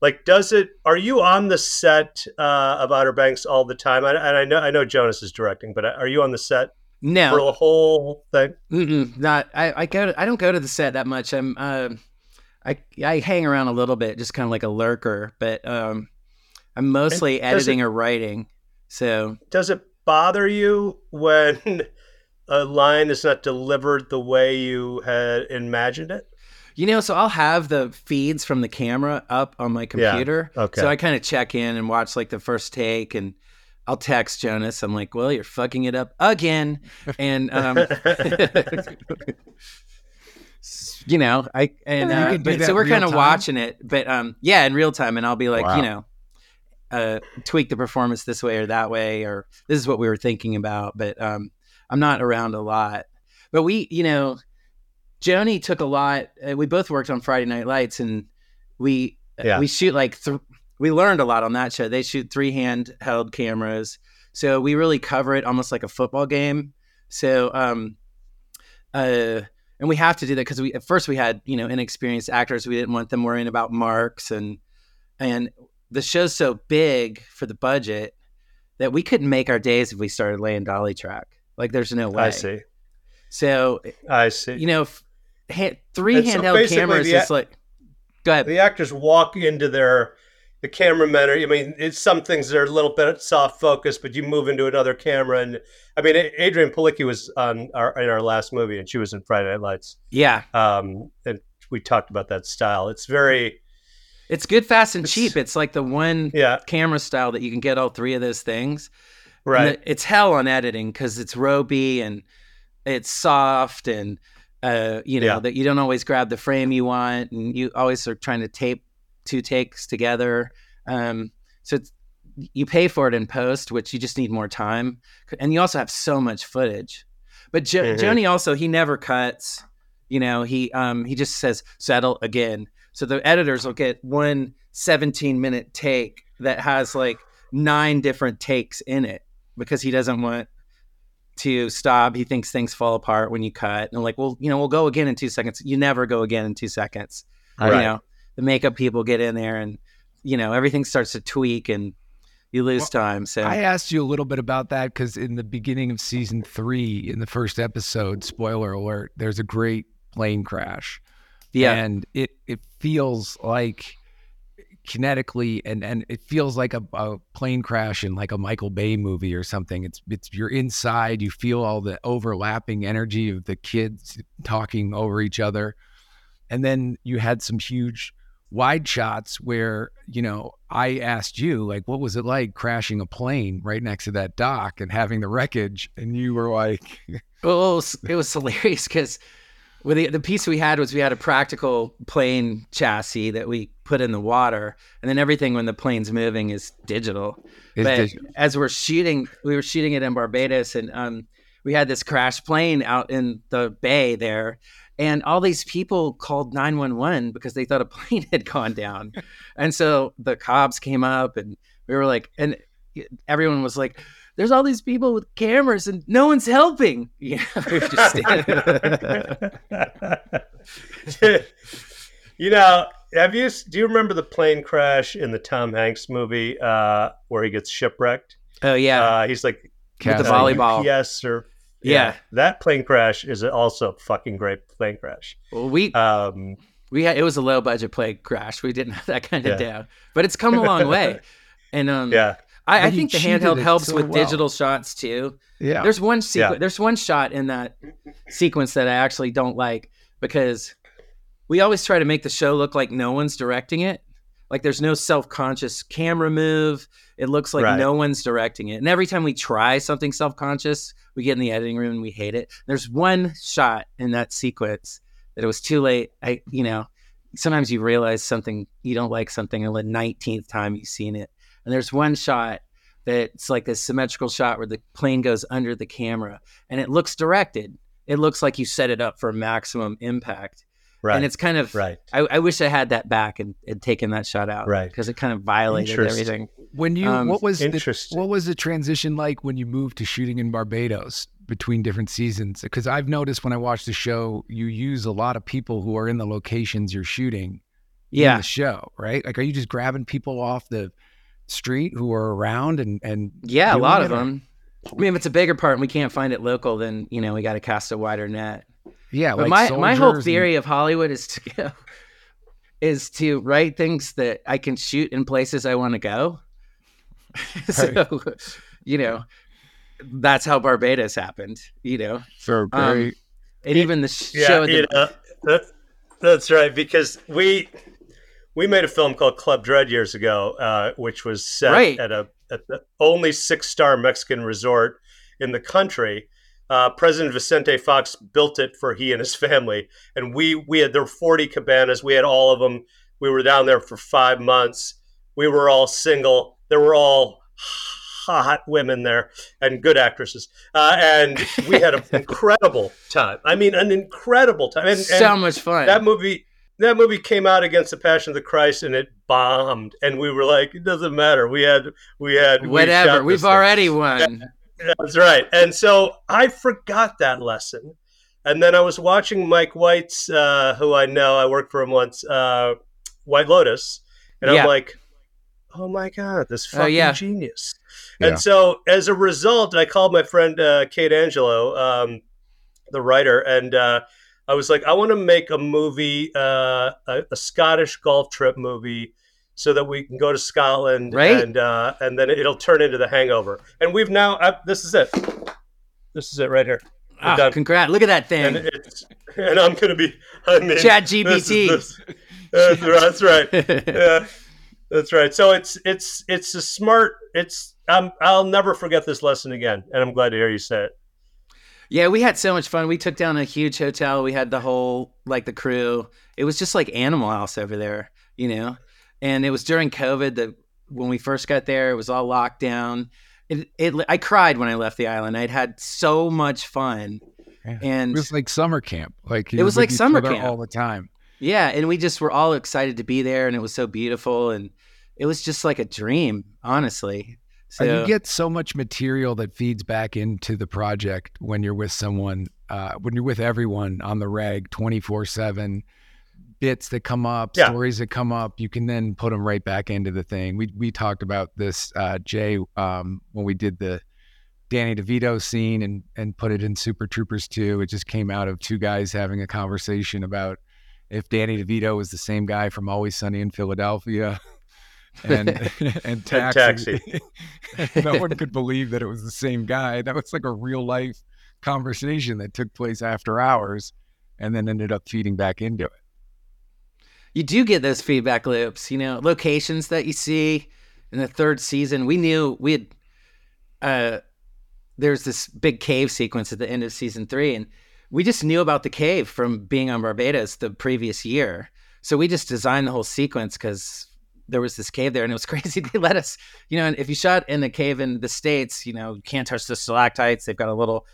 like, does it? Are you on the set uh, of Outer Banks all the time? I, and I know, I know Jonas is directing, but are you on the set? No, for the whole thing. Mm-mm, not. I, I go. To, I don't go to the set that much. I'm. Uh, I I hang around a little bit, just kind of like a lurker, but um, I'm mostly editing it, or writing. So does it bother you when a line is not delivered the way you had imagined it? You know, so I'll have the feeds from the camera up on my computer. Yeah, okay. So I kind of check in and watch like the first take, and I'll text Jonas. I'm like, well, you're fucking it up again. And, um, you know, I, and uh, but, so we're kind of watching it, but, um, yeah, in real time. And I'll be like, wow. you know, uh, tweak the performance this way or that way, or this is what we were thinking about. But, um, I'm not around a lot, but we, you know, Joni took a lot. Uh, we both worked on Friday Night Lights, and we, yeah. uh, we shoot like three, we learned a lot on that show. They shoot three handheld cameras. So we really cover it almost like a football game. So, um, uh, and we have to do that because we, at first we had, you know, inexperienced actors. We didn't want them worrying about marks, and, and the show's so big for the budget that we couldn't make our days if we started laying dolly track. Like there's no way. I see. So, I see. You know, f- ha- three and handheld so cameras is a- like, go ahead. The actors walk into their, the cameramen are, I mean, it's some things that are a little bit soft focus, but you move into another camera. And I mean, Adrienne Palicki was on our, in our last movie, and she was in Friday Night Lights. Yeah. Um, and we talked about that style. It's very, it's good, fast, and it's cheap. It's like the one yeah. camera style that you can get all three of those things. Right. The, it's hell on editing because it's ropey and it's soft and, uh, you know, yeah. that you don't always grab the frame you want, and you always are trying to tape two takes together. Um, so it's, you pay for it in post, which you just need more time. And you also have so much footage, but jo- mm-hmm. Joni also, he never cuts, you know, he, um, he just says settle again. So the editors will get one seventeen minute take that has like nine different takes in it because he doesn't want to stop. He thinks things fall apart when you cut, and like, well, you know, we'll go again in two seconds. You never go again in two seconds. Right. You know, the makeup people get in there and, you know, everything starts to tweak and you lose well, time. So I asked you a little bit about that because in the beginning of season three, in the first episode, spoiler alert, there's a great plane crash. Yeah. And it, it feels like kinetically and, and it feels like a, a plane crash in like a Michael Bay movie or something. It's, it's you're inside, you feel all the overlapping energy of the kids talking over each other. And then you had some huge wide shots where, you know, I asked you, like, what was it like crashing a plane right next to that dock and having the wreckage? And you were like... Well, it was, it was hilarious because the, the piece we had was we had a practical plane chassis that we put in the water. And then everything when the plane's moving is digital. It's but digital. As we're shooting, we were shooting it in Barbados, and um, we had this crashed plane out in the bay there. And all these people called nine one one because they thought a plane had gone down. And so the cops came up and we were like, and everyone was like, there's all these people with cameras and no one's helping. Yeah, we were just standing. You know, have you, do you remember the plane crash in the Tom Hanks movie uh, where he gets shipwrecked? Oh, yeah. Uh, he's like, with the volleyball. Yes, or. Yeah. yeah, that plane crash is also a fucking great plane crash. Well, we um, we had, it was a low budget plane crash. We didn't have that kind of yeah. down, but it's come a long way. And um, yeah, I, I think the handheld helps so with well. digital shots too. Yeah, there's one sequ- yeah. there's one shot in that sequence that I actually don't like because we always try to make the show look like no one's directing it. Like there's no self-conscious camera move. It looks like right. no one's directing it. And every time we try something self-conscious, we get in the editing room and we hate it. There's one shot in that sequence that it was too late. I, you know, sometimes you realize something, you don't like something until the nineteenth time you've seen it. And there's one shot that's like a symmetrical shot where the plane goes under the camera and it looks directed. It looks like you set it up for maximum impact. Right. And it's kind of, right. I, I wish I had that back and, and taken that shot out, right? Because it kind of violated everything. When you, um, what was the, what was the transition like when you moved to shooting in Barbados between different seasons? Because I've noticed when I watch the show, you use a lot of people who are in the locations you're shooting yeah. in the show, right? Like, are you just grabbing people off the street who are around and and yeah, a lot of them. Or? I mean, if it's a bigger part and we can't find it local, then you know we got to cast a wider net. Yeah, but like my my whole theory and... of Hollywood is to you know, is to write things that I can shoot in places I want to go. So, right. you know, that's how Barbados happened. You know, so very... um, and even the yeah, show. That... You know, that's, that's right, because we we made a film called Club Dread years ago, uh, which was set right. at a at the only six star Mexican resort in the country. Uh, President Vicente Fox built it for he and his family. And we, we had, there were forty cabanas. We had all of them. We were down there for five months. We were all single. There were all hot women there and good actresses. Uh, and we had an incredible time. I mean, an incredible time. And, so and much fun. That movie, that movie came out against The Passion of the Christ, and it bombed. And we were like, it doesn't matter. We had, we had, whatever. We We've thing. already won. Yeah, that's right. And so I forgot that lesson. And then I was watching Mike White's, uh, who I know, I worked for him once, uh, White Lotus. And yeah. I'm like, oh my God, this fucking oh, yeah. genius. Yeah. And so as a result, I called my friend, uh, Kate Angelo, um, the writer. And, uh, I was like, I want to make a movie, uh, a, a Scottish golf trip movie, so that we can go to Scotland, right? and uh, and then it'll turn into The Hangover. And we've now, I, this is it. This is it right here. Ah, done. Congrats. Look at that thing. And, it's, and I'm going to be, I mean, ChatGPT. This is, this, that's, that's right. Yeah, that's right. So it's, it's, it's a smart, it's, um, I'll never forget this lesson again. And I'm glad to hear you say it. Yeah, we had so much fun. We took down a huge hotel. We had the whole, like, the crew. It was just like Animal House over there, you know? And it was during COVID that when we first got there, it was all locked down. It, it, I cried when I left the island. I'd had so much fun. Yeah. And it was like summer camp. Like It was like summer camp. All the time. Yeah, and we just were all excited to be there, and it was so beautiful. And it was just like a dream, honestly. So, you get so much material that feeds back into the project when you're with someone, uh, when you're with everyone on the reg, twenty-four seven, bits that come up, yeah. stories that come up, you can then put them right back into the thing. We we talked about this, uh, Jay, um, when we did the Danny DeVito scene and, and put it in Super Troopers two. It just came out of two guys having a conversation about if Danny DeVito was the same guy from Always Sunny in Philadelphia. And, and Taxi. And taxi. No one could believe that it was the same guy. That was like a real life conversation that took place after hours and then ended up feeding back into it. You do get those feedback loops, you know, locations that you see in the third season. We knew we had, uh, there's this big cave sequence at the end of season three, and we just knew about the cave from being on Barbados the previous year. So we just designed the whole sequence because there was this cave there, and it was crazy. They let us, you know, and if you shot in a cave in the States, you know, you can't touch the stalactites. They've got a little,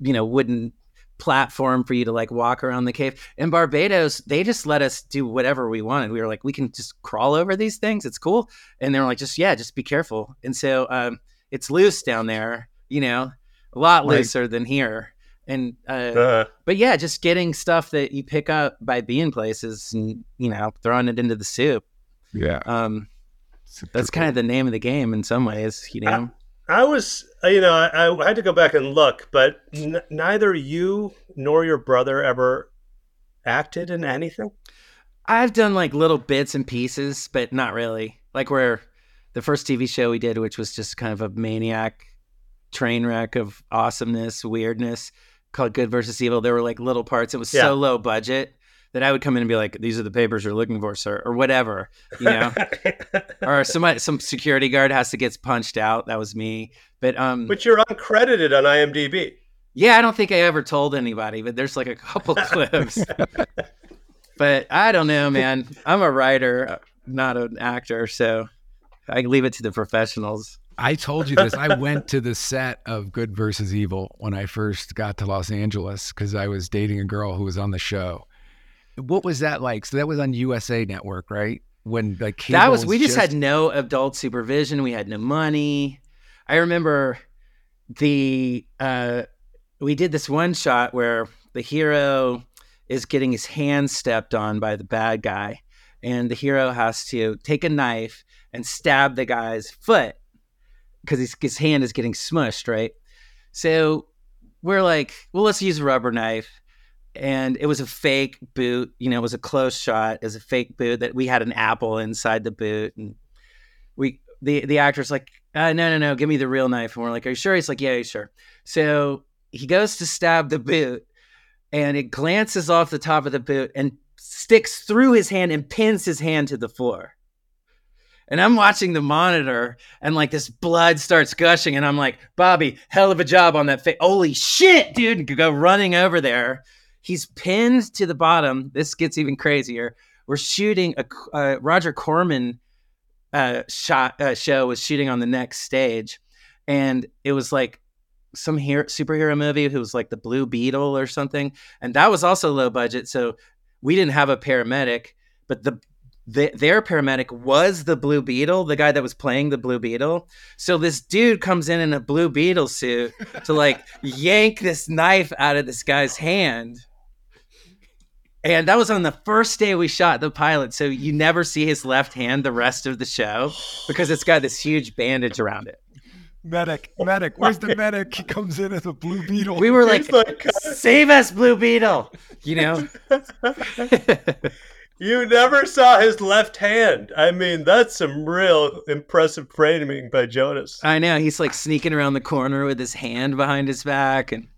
you know, wooden platform for you to like walk around the cave. In Barbados, they just let us do whatever we wanted. We were like, we can just crawl over these things. It's cool. And they were like, just, yeah, just be careful. And so um, it's loose down there, you know, a lot right. looser than here. And, uh, uh, but yeah, just getting stuff that you pick up by being places and, you know, throwing it into the soup. Yeah. Um, that's kind of the name of the game in some ways, you know. I, I was, you know, I, I had to go back and look, but n- neither you nor your brother ever acted in anything? I've done like little bits and pieces, but not really. Like where the first T V show we did, which was just kind of a maniac train wreck of awesomeness, weirdness, called Good Versus Evil. There were like little parts. It was yeah. so low budget that I would come in and be like, these are the papers you're looking for, sir, or whatever, you know, or somebody, some security guard has to get punched out. That was me. But, um, but you're uncredited on IMDb. Yeah. I don't think I ever told anybody, but there's like a couple clips, but I don't know, man, I'm a writer, not an actor. So I leave it to the professionals. I told you this. I went to the set of Good Versus Evil when I first got to Los Angeles, cause I was dating a girl who was on the show. What was that like? So that was on U S A Network, right? When the cable that was, we just, just had no adult supervision. We had no money. I remember the uh, we did this one shot where the hero is getting his hand stepped on by the bad guy, and the hero has to take a knife and stab the guy's foot because his, his hand is getting smushed, right? So we're like, well, let's use a rubber knife. And it was a fake boot, you know, it was a close shot. It was a fake boot that we had an apple inside the boot. And we, the, the actor's like, uh, no, no, no, give me the real knife. And we're like, are you sure? He's like, yeah, you sure. So he goes to stab the boot and it glances off the top of the boot and sticks through his hand and pins his hand to the floor. And I'm watching the monitor and like this blood starts gushing. And I'm like, Bobby, hell of a job on that face. Holy shit, dude. And go running over there. He's pinned to the bottom. This gets even crazier. We're shooting a uh, Roger Corman uh, shot uh, show was shooting on the next stage, and it was like some hero, superhero movie who was like the Blue Beetle or something, and that was also low budget. So we didn't have a paramedic, but the, the their paramedic was the Blue Beetle, the guy that was playing the Blue Beetle. So this dude comes in in a Blue Beetle suit to like yank this knife out of this guy's hand. And that was on the first day we shot the pilot. So you never see his left hand the rest of the show because it's got this huge bandage around it. Medic, medic. Where's the medic? He comes in as a Blue Beetle. We were like, like save us, Blue Beetle. You know? You never saw his left hand. I mean, that's some real impressive framing by Jonas. I know. He's like sneaking around the corner with his hand behind his back. And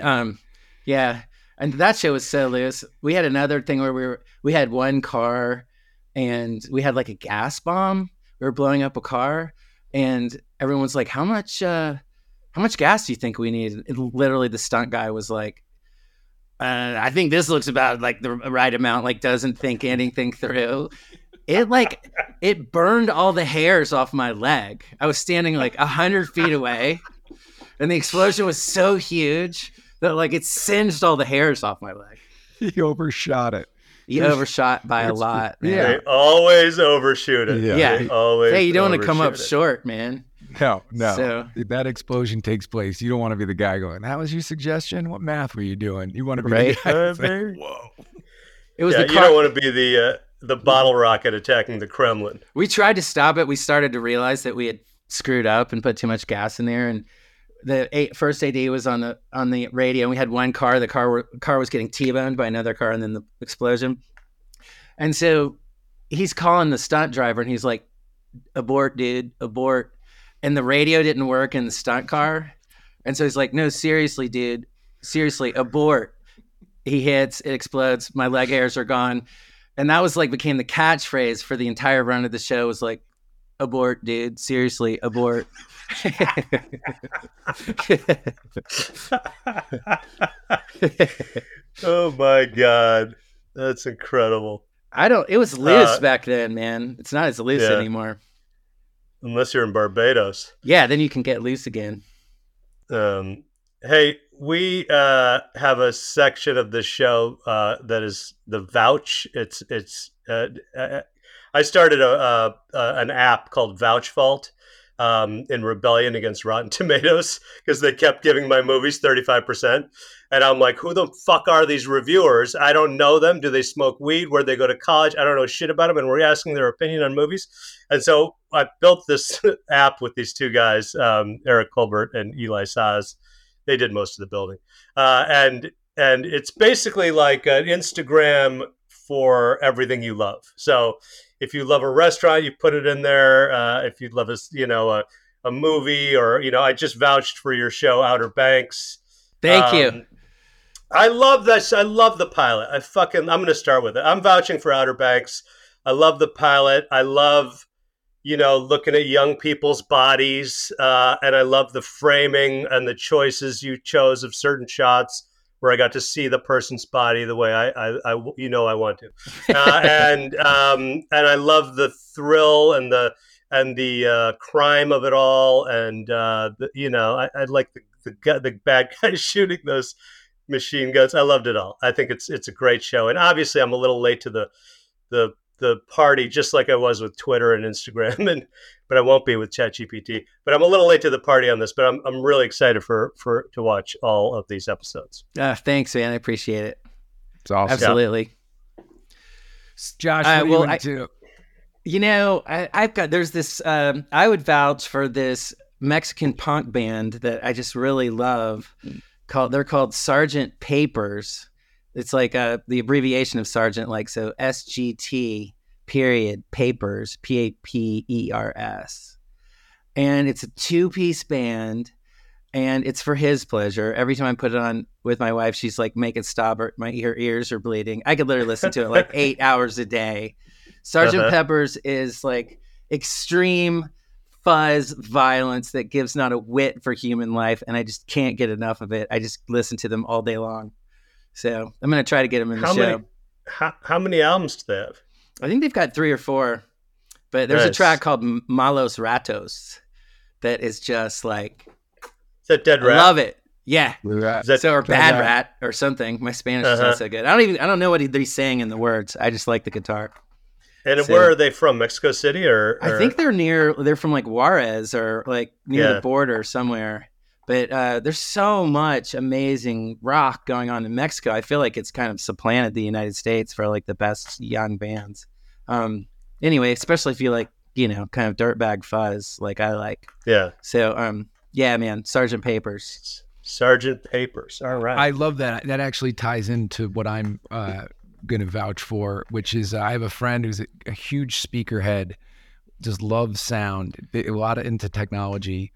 um, yeah. And that show was so loose. We had another thing where we were, we had one car and we had like a gas bomb. We were blowing up a car and everyone's like, how much, uh, how much gas do you think we need? And literally the stunt guy was like, uh, I think this looks about like the right amount, like doesn't think anything through. It like, it burned all the hairs off my leg. I was standing like a hundred feet away and the explosion was so huge. That, like, it singed all the hairs off my leg. He overshot it. He There's, overshot by a lot. Man. Yeah, they always overshoot it. Yeah, yeah. They always. Hey, you don't want to come up it. short, man. No, no. So if that explosion takes place, you don't want to be the guy going, "That was your suggestion? What math were you doing?" You want to be right? the guy uh, saying, "Whoa!" It was. Yeah, the car- you don't want to be the uh, the bottle rocket attacking the Kremlin. We tried to stop it. We started to realize that we had screwed up and put too much gas in there, and. The eight, first A D was on the on the radio. And we had one car. The car were, car was getting T-boned by another car, and then the explosion. And so he's calling the stunt driver, and he's like, "Abort, dude, abort!" And the radio didn't work in the stunt car, and so he's like, "No, seriously, dude, seriously, abort!" He hits, it explodes. My leg hairs are gone, and that was like became the catchphrase for the entire run of the show. Was like, "Abort, dude, seriously, abort." Oh my god, that's incredible. I don't it was loose uh, back then, man. It's not as loose yeah. anymore, unless you're in Barbados. Yeah, then you can get loose again. Um hey, we uh have a section of the show uh that is the vouch. It's it's uh, I started a uh, uh, an app called Vouch Vault Um, in rebellion against Rotten Tomatoes, because they kept giving my movies thirty-five percent. And I'm like, who the fuck are these reviewers? I don't know them. Do they smoke weed? Where they go to college? I don't know shit about them. And we're asking their opinion on movies. And so I built this app with these two guys, um, Eric Colbert and Eli Saz. They did most of the building. Uh, and, and it's basically like an Instagram for everything you love. So if you love a restaurant, you put it in there. Uh, if you love a, you know, a, a movie, or, you know, I just vouched for your show, Outer Banks. Thank um, you. I love this. I love the pilot. I fucking, I'm going to start with it. I'm vouching for Outer Banks. I love the pilot. I love, you know, looking at young people's bodies. Uh, and I love the framing and the choices you chose of certain shots, where I got to see the person's body the way I, I, I you know, I want to, uh, and um, and I love the thrill and the and the uh, crime of it all, and uh, the, you know, I, I like the the, guy, the bad guys shooting those machine guns. I loved it all. I think it's it's a great show, and obviously I'm a little late to the the the party, just like I was with Twitter and Instagram, and but I won't be with ChatGPT. But I'm a little late to the party on this, but I'm I'm really excited for for to watch all of these episodes. Uh, thanks, man. I appreciate it. It's awesome. Absolutely. Yeah. Josh, what uh, well, do you, I, you know, I, I've got there's this. Um, I would vouch for this Mexican punk band that I just really love. Mm. Called they're called Sergeant Papers. It's like uh, the abbreviation of Sergeant, like so S G T. Period Papers, P A P E R S, and it's a two-piece band, and it's for his pleasure. Every time I put it on with my wife, she's like, "Make it stop! Or my ear ears are bleeding." I could literally listen to it like eight hours a day. Sergeant uh-huh. Pepper's is like extreme fuzz violence that gives not a whit for human life, and I just can't get enough of it. I just listen to them all day long. So I'm gonna try to get them in the how show. Many, how, how many albums do they have? I think they've got three or four, but there's nice. a track called Malos Ratos that is just like, it's a dead rat. I love it. Yeah. Rat. That, so or bad rat. rat or something. My Spanish uh-huh. is not so good. I don't even I don't know what he, he's saying in the words. I just like the guitar. And so, where are they from? Mexico City or, or I think they're near they're from like Juarez or like near yeah. the border somewhere. But uh, there's so much amazing rock going on in Mexico. I feel like it's kind of supplanted the United States for like the best young bands. Um, anyway, especially if you like, you know, kind of dirtbag fuzz like I like. Yeah. So, um, yeah, man, Sergeant Papers. Sergeant Papers. All right. I love that. That actually ties into what I'm uh, going to vouch for, which is uh, I have a friend who's a, a huge speaker head, just loves sound, a lot of, into technology.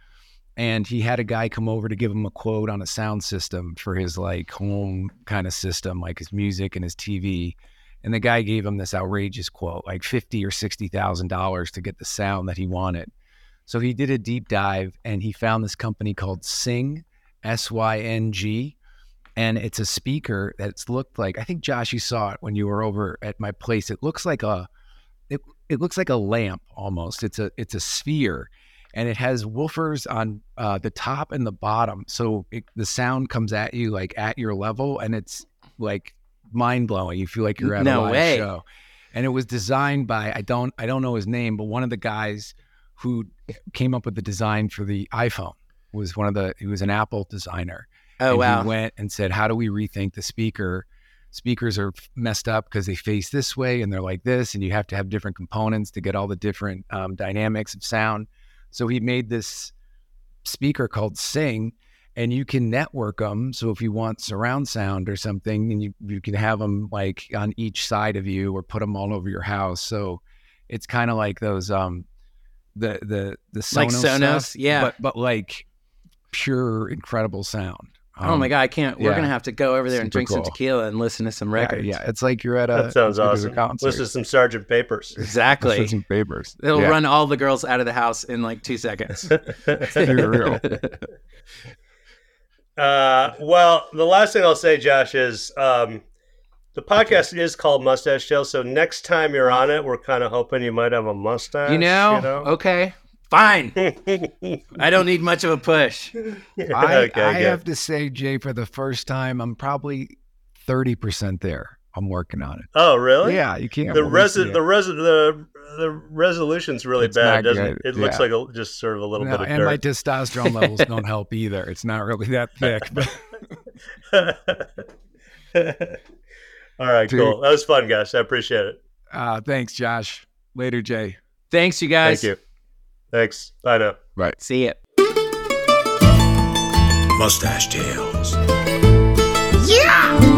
And he had a guy come over to give him a quote on a sound system for his like home kind of system, like his music and his T V. And the guy gave him this outrageous quote, like fifty or sixty thousand dollars to get the sound that he wanted. So he did a deep dive and he found this company called Syng, S Y N G. And it's a speaker that's looked like, I think Josh, you saw it when you were over at my place. It looks like a, it, it looks like a lamp almost. It's a, it's a sphere. And it has woofers on uh, the top and the bottom. So it, the sound comes at you like at your level and it's like mind-blowing. You feel like you're at no a live way. show. And it was designed by, I don't I don't know his name, but one of the guys who came up with the design for the iPhone was one of the, he was an Apple designer. Oh, and wow. He went and said, how do we rethink the speaker? Speakers are messed up because they face this way and they're like this and you have to have different components to get all the different um, dynamics of sound. So he made this speaker called Syng, and you can network them. So if you want surround sound or something, and you, you can have them like on each side of you or put them all over your house. So it's kind of like those, um, the, the, the Sonos, like Sonos stuff, yeah. But, but like pure, incredible sound. Um, oh my God, I can't, we're yeah. going to have to go over there Super and drink cool. some tequila and listen to some records. Yeah, yeah. It's like you're at a, that sounds awesome. Concert. Listen to some Sergeant Papers. Exactly. Listen to some papers. It'll yeah. run all the girls out of the house in like two seconds. You're real. Uh, well, the last thing I'll say, Josh, is um, the podcast okay. is called Mustache Tales. So next time you're on it, we're kind of hoping you might have a mustache. You know, you know? okay. Fine. I don't need much of a push. I, okay, I have to say, Jay, for the first time, I'm probably thirty percent there. I'm working on it. Oh, really? Yeah, you can't. The resi- the res- the the resolution's really it's bad, doesn't it? It yeah. looks like a, just sort of a little no, bit of and dirt. And my testosterone levels don't help either. It's not really that thick. But... All right, Dude. cool. That was fun, guys. I appreciate it. Uh, thanks, Josh. Later, Jay. Thanks, you guys. Thank you. Thanks. Bye now. Right. See ya. Mustache Tales. Yeah!